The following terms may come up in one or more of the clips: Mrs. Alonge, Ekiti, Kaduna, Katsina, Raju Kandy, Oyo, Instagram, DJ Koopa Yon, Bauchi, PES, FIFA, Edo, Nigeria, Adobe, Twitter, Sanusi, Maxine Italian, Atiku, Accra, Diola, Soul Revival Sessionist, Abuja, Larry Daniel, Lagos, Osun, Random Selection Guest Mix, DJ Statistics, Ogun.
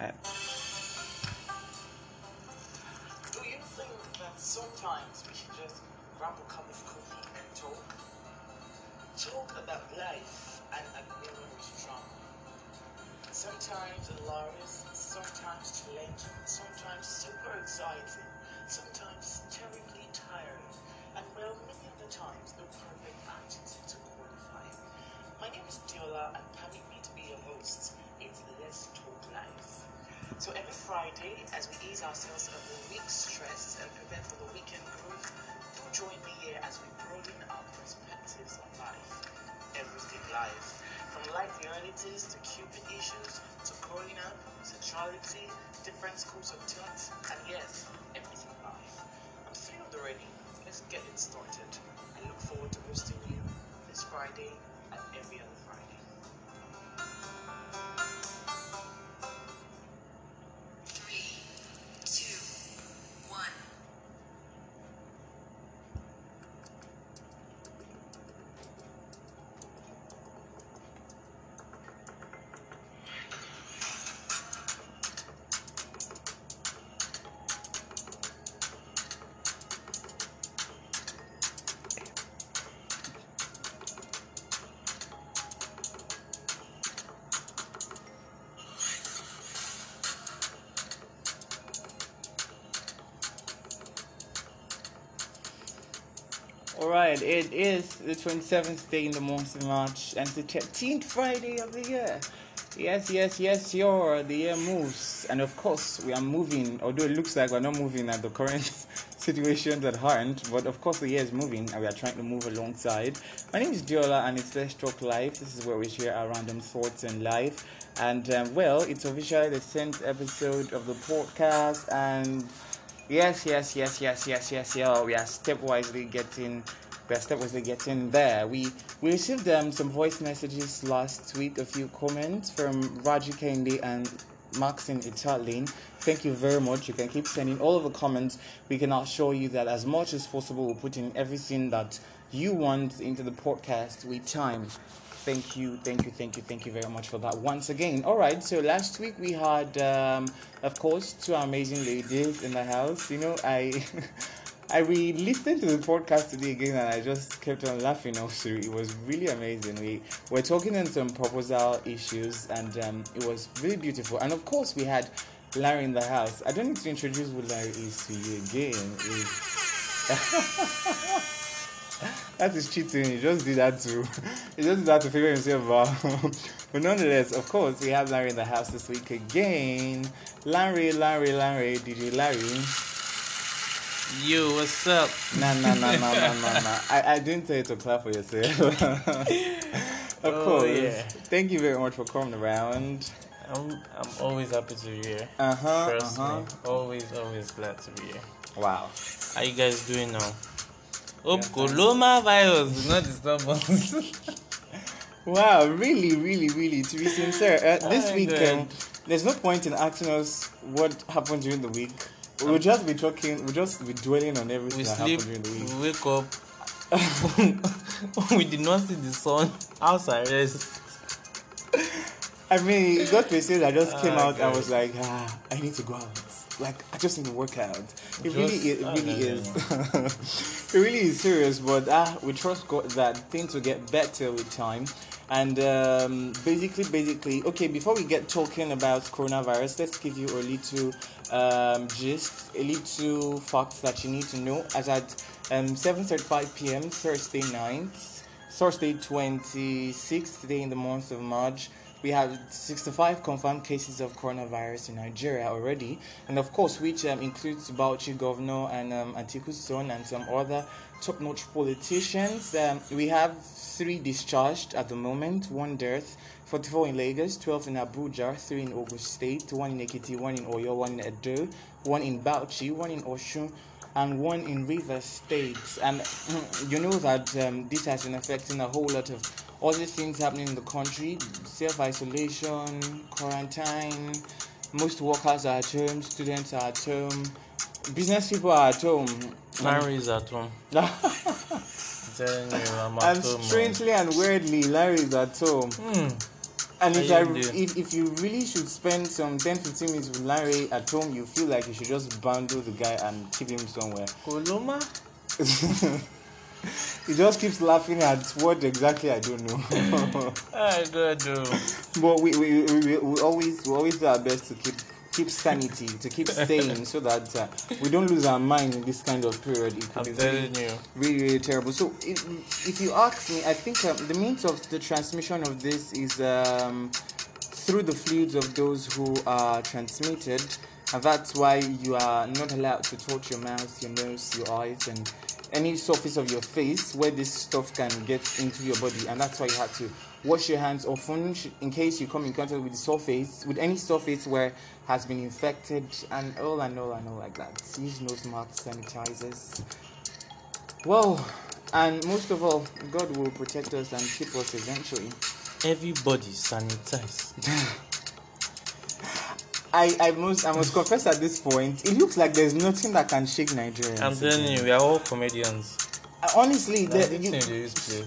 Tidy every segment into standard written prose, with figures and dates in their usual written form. app. Do you think that sometimes we should just grab a cup of coffee and talk? Talk about life and admiring strong. Sometimes hilarious, sometimes challenging, sometimes super exciting, sometimes terribly tiring, and well, many of the times the perfect attitude to qualify. My name is Diola, and permit me to be your host. It's Let's Talk Life. So every Friday, as we ease ourselves of the week's stress and prepare for the weekend growth, do join me here as we broaden our perspectives on life, everything life, from life realities to cupid issues to growing up, sexuality, different schools of thought, and yes, everything life. I'm thrilled already. Let's get it started. I look forward to hosting you this Friday and every other Friday. Alright, it is the 27th day in the month of March and the 13th Friday of the year. Yes, the year moves. And of course, we are moving, although it looks like we're not moving at the current situations at hand. But of course, the year is moving and we are trying to move alongside. My name is Diola and it's Let's Talk Life. This is where we share our random thoughts in life. And well, it's officially the 10th episode of the podcast and... Yes. We are stepwisely getting there. We received some voice messages last week, a few comments from Raju Kandy and Maxine Italian. Thank you very much. You can keep sending all of the comments. We can assure you that as much as possible, we'll put in everything that you want into the podcast with time. Thank you very much for that once again. All right, so last week we had, of course, two amazing ladies in the house. You know, we listened to the podcast today again, and I just kept on laughing. Also, it was really amazing. We were talking on some proposal issues, and it was really beautiful. And of course, we had Larry in the house. I don't need to introduce who Larry is to you again. That is cheating. He just did that to figure himself out. But nonetheless, of course, we have Larry in the house this week again. Larry, DJ Larry. Yo, what's up? Nah. I didn't tell you to clap for yourself. Of course. Yeah. Thank you very much for coming around. I'm always happy to be here. Always glad to be here. Wow. How you guys doing now? Hope coronavirus do not disturb us. Wow, really, to be sincere. This weekend, there's no point in asking us what happened during the week. We'll just be talking, we'll just be dwelling on everything that happened during the week. We wake up, we did not see the sun outside. I mean, it got to a stage I just came out and was like, I need to go out. Like, I just need to work out. It really is serious, but we trust God that things will get better with time. And basically, okay, before we get talking about coronavirus, let's give you a little gist, a little fact that you need to know. As at 7:35 p.m. Thursday night, Thursday 26th day in the month of March, we have 65 confirmed cases of coronavirus in Nigeria already, and of course, which includes Bauchi Governor and Atiku Son and some other top-notch politicians. We have 3 discharged at the moment, 1 death, 44 in Lagos, 12 in Abuja, 3 in Ogun State, 1 in Ekiti, 1 in Oyo, 1 in Edo, 1 in Bauchi, 1 in Osun, and 1 in Rivers State. And you know that this has been affecting a whole lot of other things happening in the country, self-isolation, quarantine, most workers are at home, students are at home, business people are at home. Larry is at home. I'm telling you, I'm at home. And strangely and weirdly, Larry is at home. And if you really should spend some 10-15 minutes with Larry at home, you feel like you should just bundle the guy and keep him somewhere. Koloma? He just keeps laughing at what exactly I don't know. I don't know. But we always do our best to keep sanity, to keep sane, so that we don't lose our mind in this kind of period. It could be really, really, really terrible. So if you ask me, I think the means of the transmission of this is through the fluids of those who are transmitted, and that's why you are not allowed to touch your mouth, your nose, your eyes, and any surface of your face where this stuff can get into your body. And that's why you have to wash your hands often in case you come in contact with the surface, with any surface where has been infected, and all like that. Use nose masks, sanitizers. Well, and most of all, God will protect us and keep us eventually. Everybody sanitize. I must confess at this point, it looks like there's nothing that can shake Nigerians. I'm telling you, we are all comedians. Honestly,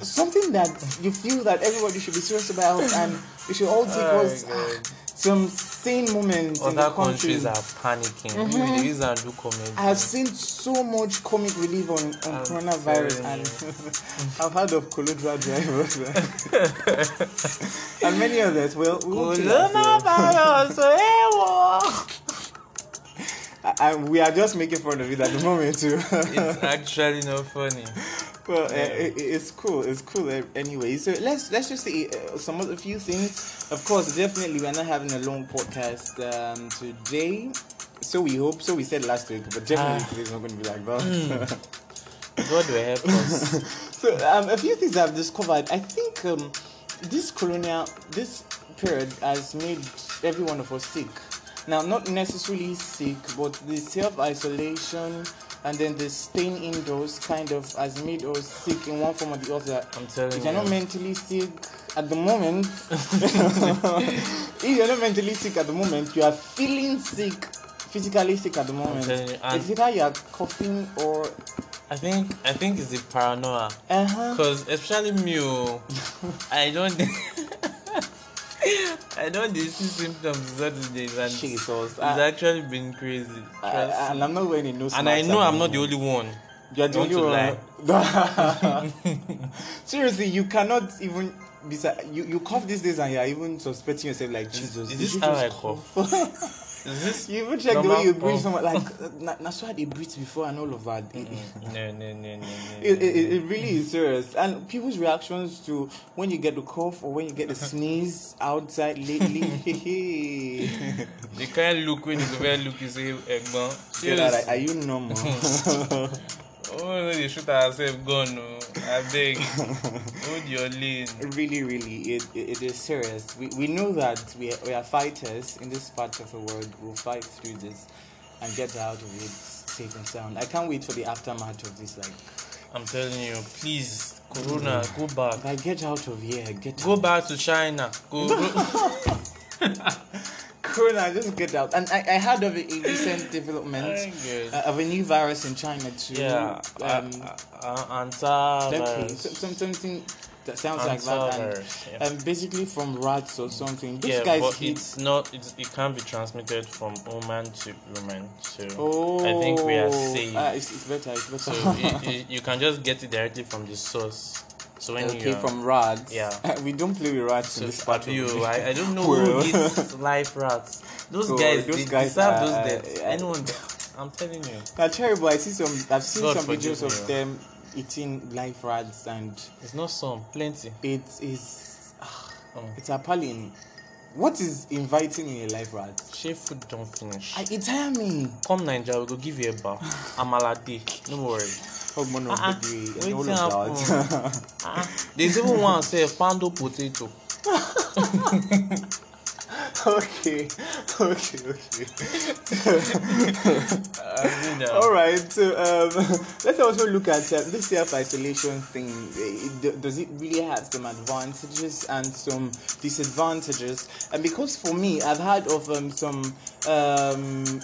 something that you feel that everybody should be serious about, and we should all take us some sane moments. Other countries are panicking. Mm-hmm. These are do comedy. I have seen so much comic relief on coronavirus, and I've heard of Kolodra drivers and many others. Well, coronavirus. And we are just making fun of it at the moment too. It's actually not funny. Well, it's cool. Anyway, so let's just see some of the few things. Of course, definitely we're not having a long podcast today, so we hope. So we said last week, but definitely today's not going to be like that. God will help us. So a few things I've discovered. I think this period has made every one of us sick. Now, not necessarily sick, but the self-isolation and then the staying indoors kind of has made us sick in one form or the other. I'm telling you. If you're not mentally sick at the moment, you are feeling sick, physically sick at the moment. It's either you are coughing or... I think it's the paranoia. Because especially me, I don't see symptoms these days, and Jesus, it's actually been crazy. And I'm not wearing a nose mask. And I know I'm not the only one. You're the only one. Seriously, you cannot even. You cough these days, and you're even suspecting yourself like Jesus. Is this how I cough? You even check the way you breathe. Someone like that's why they breathe before and all of that. No. It really is serious, and people's reactions to when you get the cough or when you get the sneeze outside lately. They can't look when it's very look. You say, "Egbon, are you normal?" Oh, they shoot ourselves gone. I beg. Hold your lane. Really, it is serious. We know that we are fighters in this part of the world. We'll fight through this and get out of it safe and sound. I can't wait for the aftermath of this. Like, I'm telling you, please, Corona, go back. Like, get out of here. Go back to China. Corona, just get out. And I heard of a recent development of a new virus in China too. Yeah, something that sounds like that. And basically from rats or something. These guys but it can't be transmitted from woman to woman. So I think we are safe. It's better. So you can just get it directly from the source. So from rats. Yeah. We don't play with rats in this part of the I don't know who eats live rats. Those guys deserve those deaths. Anyone, I'm telling you. They're terrible. I've seen some videos of them eating live rats, and it's not some, plenty. It is it's appalling. What is inviting in a live rat? Shea food don't finish. It tire me. Come Nigeria, we'll go give you a bar. Amalade. Don't worry. There's even one say pando potato. Okay. All right. So let's also look at this self-isolation thing. Does it really have some advantages and some disadvantages? And because for me, I've heard of some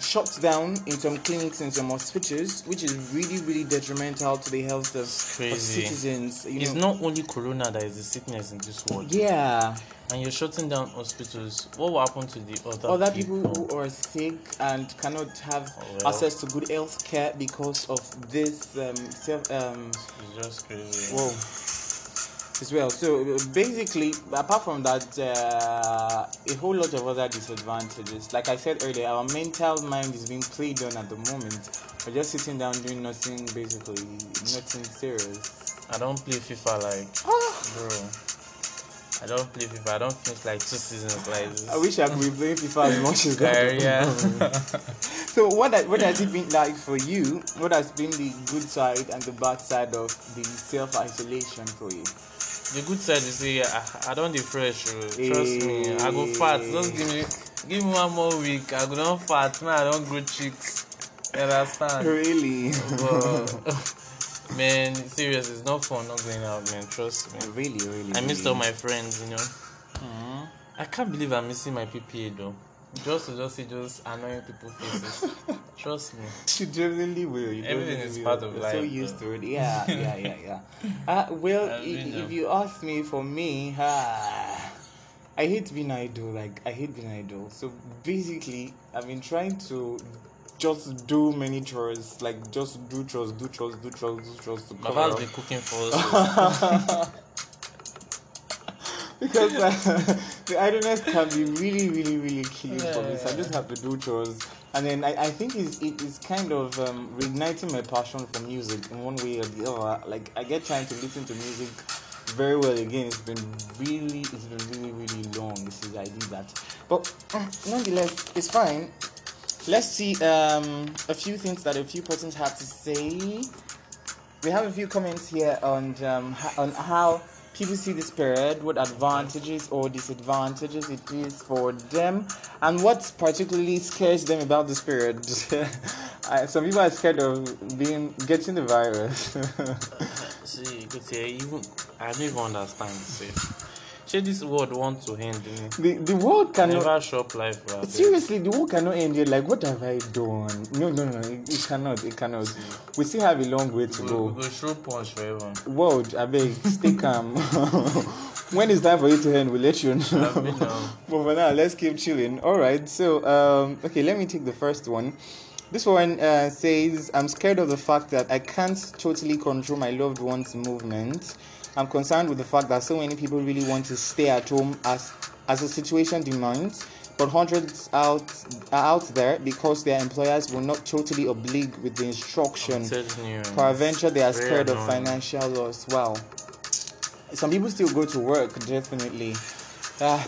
shutdown in some clinics and some hospitals, which is really, really detrimental to the health of citizens. It's not only corona that is the sickness in this world. Yeah. and you're shutting down hospitals, what will happen to the other people who are sick and cannot have access to good health care because of this it's just crazy. Whoa. As well, so basically, apart from that, a whole lot of other disadvantages. Like I said earlier, our mental mind is being played on at the moment. We're just sitting down doing nothing, basically, nothing serious. I don't play FIFA, bro. I don't play FIFA. I don't finish like 2 seasons like this. I wish I could be playing FIFA as much as that. So what has it been like for you? What has been the good side and the bad side of the self-isolation for you? The good side is I don't refresh. Trust me, I go fat. Just give me 1 more week. I go down fat. Man, I don't grow cheeks. You understand? Really? But, man, serious. It's not fun not going out, man. Trust me. Really. I missed all my friends, you know. Mm-hmm. I can't believe I'm missing my PPA though. Just annoying people faces. Trust me. You definitely will. Everything is part of life. So used to it. Yeah. If you ask me, for me, I hate being idle. So basically, I've been trying to just do many chores. Like just do chores to cover. My dad's been cooking for us. Because the idleness can be really killing for me. So I just have to do chores. And then I think it's kind of reigniting my passion for music in one way or the other. Like I get trying to listen to music very well again. It's been really long since I did that. But nonetheless, it's fine. Let's see a few things that a few persons have to say. We have a few comments here on how people see this period, what advantages or disadvantages it is for them, and what particularly scares them about this period. Some people are scared of getting the virus. See, you could say, I don't even understand this. This world wants to end. The world cannot never shop life. Rather. Seriously, the world cannot end here. Like, what have I done? No, it cannot. We still have a long way to go. We go show punch forever. World, I beg, stay calm. When it's time for you to end, we'll let you know. But for now, let's keep chilling. All right. So, okay, let me take the first one. This one says, "I'm scared of the fact that I can't totally control my loved one's movement. I'm concerned with the fact that so many people really want to stay at home as the situation demands, but hundreds are out there because their employers will not totally oblige with the instruction. Peradventure, they are scared of financial loss." Wow. Some people still go to work, definitely.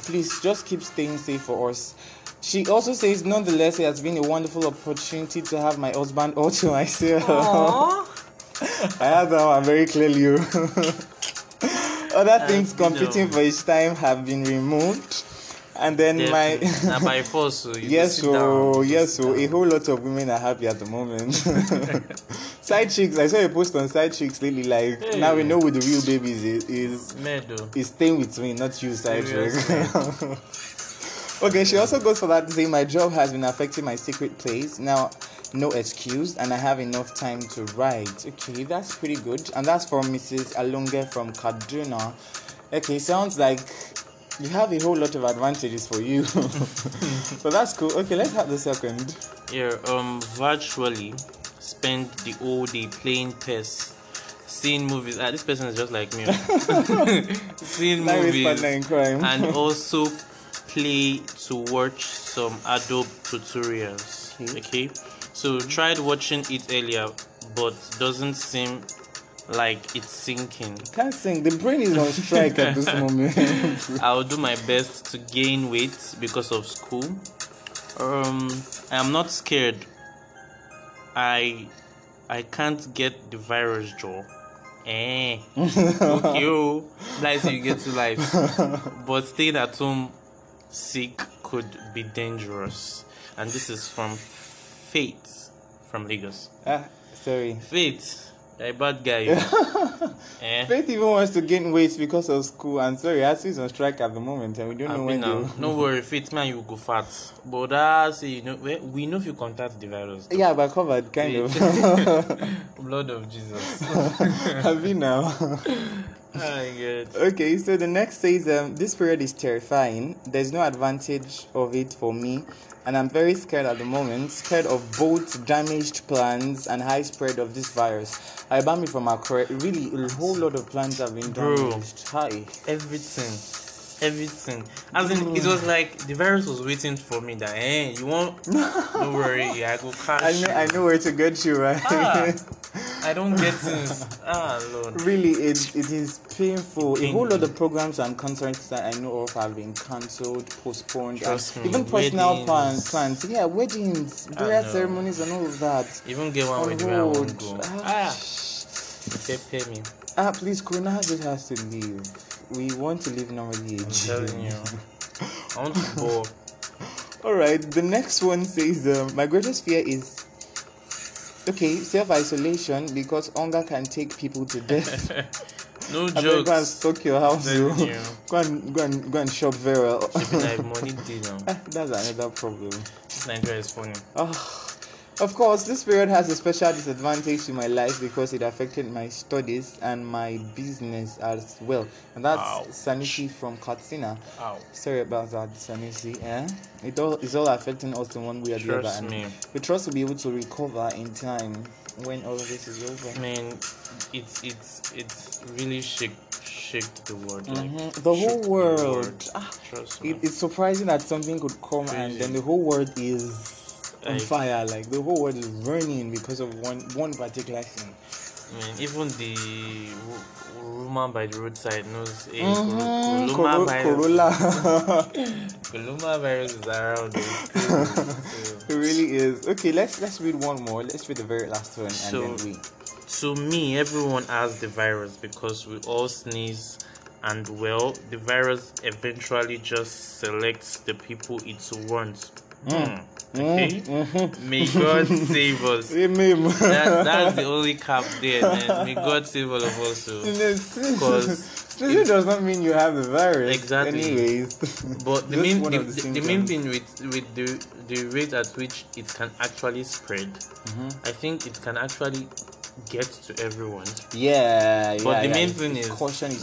Please just keep staying safe for us. She also says, "Nonetheless, it has been a wonderful opportunity to have my husband all to myself." I have that one very clearly. Other things competing for each time have been removed, and then by force. So a whole lot of women are happy at the moment. Side chicks, I saw a post on side chicks lately. Like now we know who the real babies is staying with me, not you, side chicks. Okay, she also goes for that to say, "My job has been affecting my secret place now. No excuse, and I have enough time to write." Okay, that's pretty good. And that's from Mrs. Alonge from Kaduna. Okay, sounds like you have a whole lot of advantages for you. So that's cool. Okay, let's have the second. Yeah, virtually spend the whole day playing PES, seeing movies. This person is just like me. Seeing that movies in crime. And also play to watch some Adobe tutorials. Okay. So tried watching it earlier, but doesn't seem like it's sinking. You can't sink. The brain is on strike at this moment. I'll do my best to gain weight because of school. I'm not scared. I can't get the virus, Joe. Okay. That's how you get to life. But staying at home sick could be dangerous. And this is from Faith from Lagos. Faith, you're a bad guy. Faith even wants to gain weight because of school. And sorry, Ashley's on strike at the moment, and we don't know when. No worry, Faith, man, you go fat. But we know if you contact the virus. Though. Yeah, but covered, kind of. Blood of Jesus. Have you now? Okay, so the next says, this period is terrifying. There's no advantage of it for me, and I'm very scared at the moment. Scared of both damaged plants and high spread of this virus. I banned me from Accra. Really, a whole lot of plants have been damaged. Bro, hi. Everything. As in, it was like the virus was waiting for me. That you won't. Don't worry, I go catch. I know where to get you, right? I don't get things. Lord. Really, it is painful. A whole lot of programs and concerts that I know of have been cancelled, postponed. Even personal plans. Yeah, weddings, prayer ceremonies, and all of that. Even get one wedding where I won't go. Okay, pay me. Please, Corona just has to leave. We want to live normally. I'm telling you. I want to go. Alright, the next one says, my greatest fear is self-isolation because hunger can take people to death. No joke. Go and stock your house. Go and shop very well. Like money dinner. That's another problem. This Nigeria is funny. Of course, this period has a special disadvantage to my life because it affected my studies and my business as well. And that's Sanusi from Katsina. Sorry about that, Sanusi. It's all affecting us in one way or the other. And we trust to be able to recover in time when all of this is over. Man, it's really shook the world. The whole world. Trust me. It's surprising that something could come and then the whole world is on fire, like the whole world is burning because of one particular thing. I mean, even the woman by the roadside knows Corona virus. Corona virus is around. It really is. Okay, let's read one more. Let's read the very last one, and then we. To me, everyone has the virus because we all sneeze. And the virus eventually just selects the people it wants. Okay. May God save us. That's the only cap there, man. May God save all of us. Because it does not mean you have the virus. Exactly. Anyways, but the main thing with the rate at which it can actually spread, I think it can actually get to everyone. But the main thing is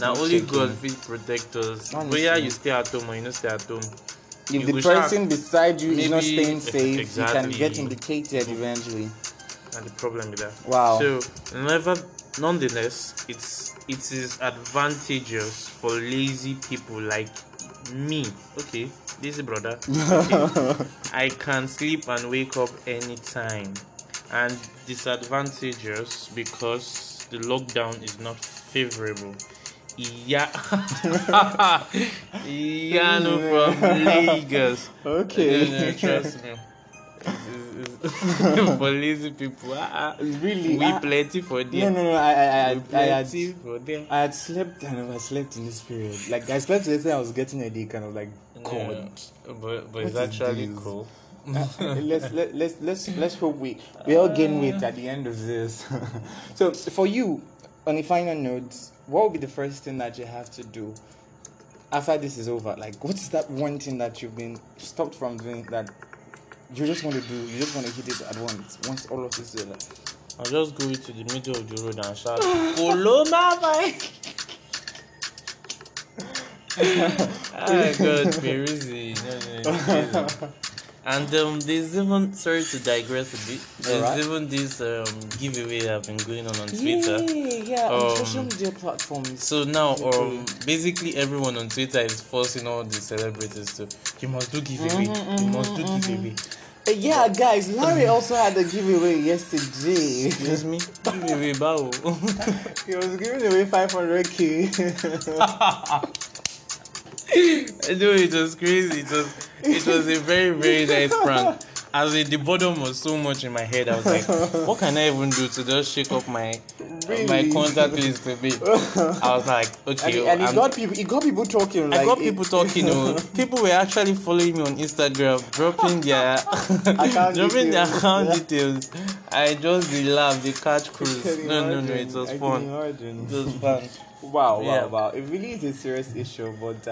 now only God will protect us. Whether you stay at home or you don't stay at home. If the person beside you is not staying safe, you can get indicated eventually. And the problem with that. Wow. So, nonetheless, it is advantageous for lazy people like me. Okay, lazy brother. Okay. I can sleep and wake up anytime. And disadvantageous because the lockdown is not favorable. No from Lagos. Okay. No, trust me. For lazy people, really, we plenty for them. No. I had slept and overslept in this period. Like I slept yesterday, I was getting a day, kind of like cold. No, but it's actually cold. Let's hope we all gain weight at the end of this. So for you, on the final notes, what would be the first thing that you have to do after this is over? Like, what's that one thing that you've been stopped from doing that you just want to do? You just want to hit it at once all of this is over. I'll just go to the middle of the road and shout, "Koloma bike!" Oh God, Peruzzi. No. And there's even, sorry to digress a bit, there's even this giveaway that have been going on Twitter. Yeah, on social media platforms. So now, basically everyone on Twitter is forcing all the celebrities to, you must do giveaway, you must do giveaway. Yeah, guys, Larry also had a giveaway yesterday. Excuse me? Giveaway, Bao. He was giving away 500k. Dude, it was crazy. It was a very, very nice prank. As in, the boredom was so much in my head. I was like, what can I even do to just shake up my my contact list a bit? I was like, okay. And it got people talking. Like, I got people talking. People were actually following me on Instagram, dropping their account details. I just laughed. The catch cruise. No. It was fun. It was fun. Wow. It really is a serious issue, but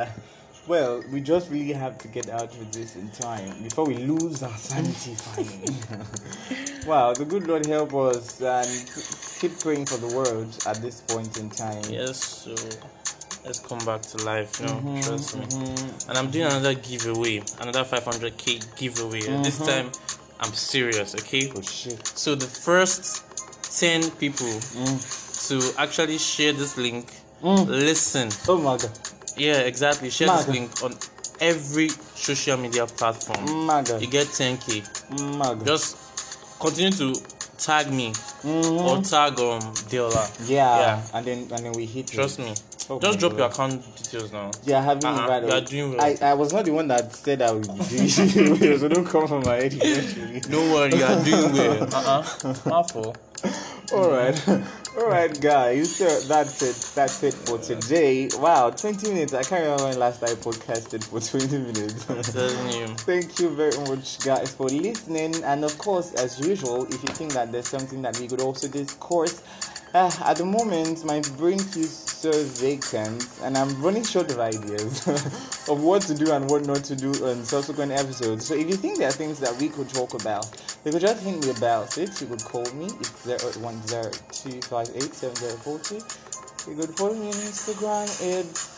Well, we just really have to get out of this in time before we lose our sanity finally. Wow, the good Lord help us and keep praying for the world at this point in time. Yes, so let's come back to life, you know, trust me. And I'm doing another giveaway, another 500k giveaway. This time, I'm serious, okay? Oh, shit. So the first 10 people to actually share this link, listen. Oh, my God. Yeah, exactly. Share this link on every social media platform. You get 10k. Just continue to tag me or tag Diola. Yeah. And then we hit. Trust me. Oh, just drop your account details now. Yeah, I haven't invited. You are doing well. I was not the one that said I would be doing well, so don't come from my head. Don't worry, you are doing well. Awful. All right, guys. So that's it for today. Wow, 20 minutes. I can't remember when last I podcasted for 20 minutes. Thank you very much, guys, for listening. And of course, as usual, if you think that there's something that we could also discourse, at the moment, my brain feels so vacant, and I'm running short of ideas of what to do and what not to do on subsequent episodes. So if you think there are things that we could talk about, you could just hit me about it. You could call me. It's 010-258-7040. You could follow me on Instagram. It's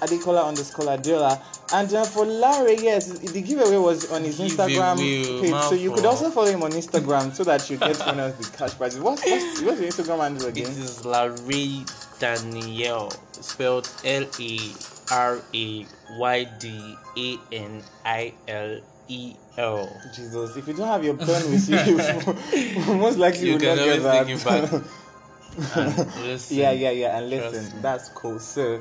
@Adikola_Diola. And for Larry, yes, the giveaway was on his Instagram page, so you could also follow him on Instagram so that you get one of the cash prizes. What's your Instagram handle again? It is Larry Daniel, spelled LARAYDANIEL. Jesus, if you don't have your pen with you, most likely you will not get that. You can always take it back. And listen, that's cool. So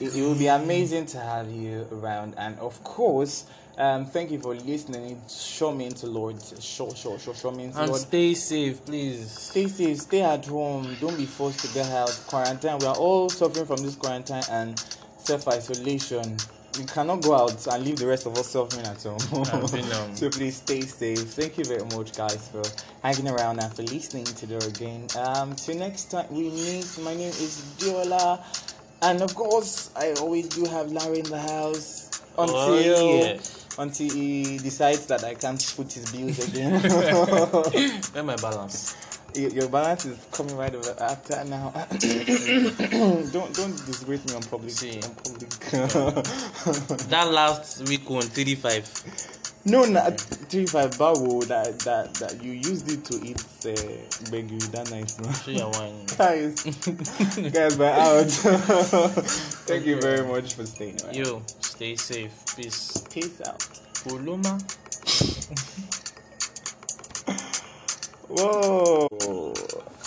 it will be amazing to have you around, and of course thank you for listening. Show me into Lord. Show me into Lord. And stay safe, please. Stay safe, stay at home, don't be forced to get out. Quarantine, we are all suffering from this quarantine and self-isolation. You cannot go out and leave the rest of us suffering at home. So please stay safe. Thank you very much, guys, for hanging around and for listening to the again. Till next time we meet, my name is Diola, and of course I always do have Larry in the house until he decides that I can't foot his bills again. Where's my balance? Your balance is coming right over after now. Don't disgrace me on public. That last week on 35. No, not 35 bawo. That you used it to eat begu. That nice, no? Guys, we're out. Thank you very much for staying. Right? Yo, stay safe. Peace. Peace out. Poloma. Whoa.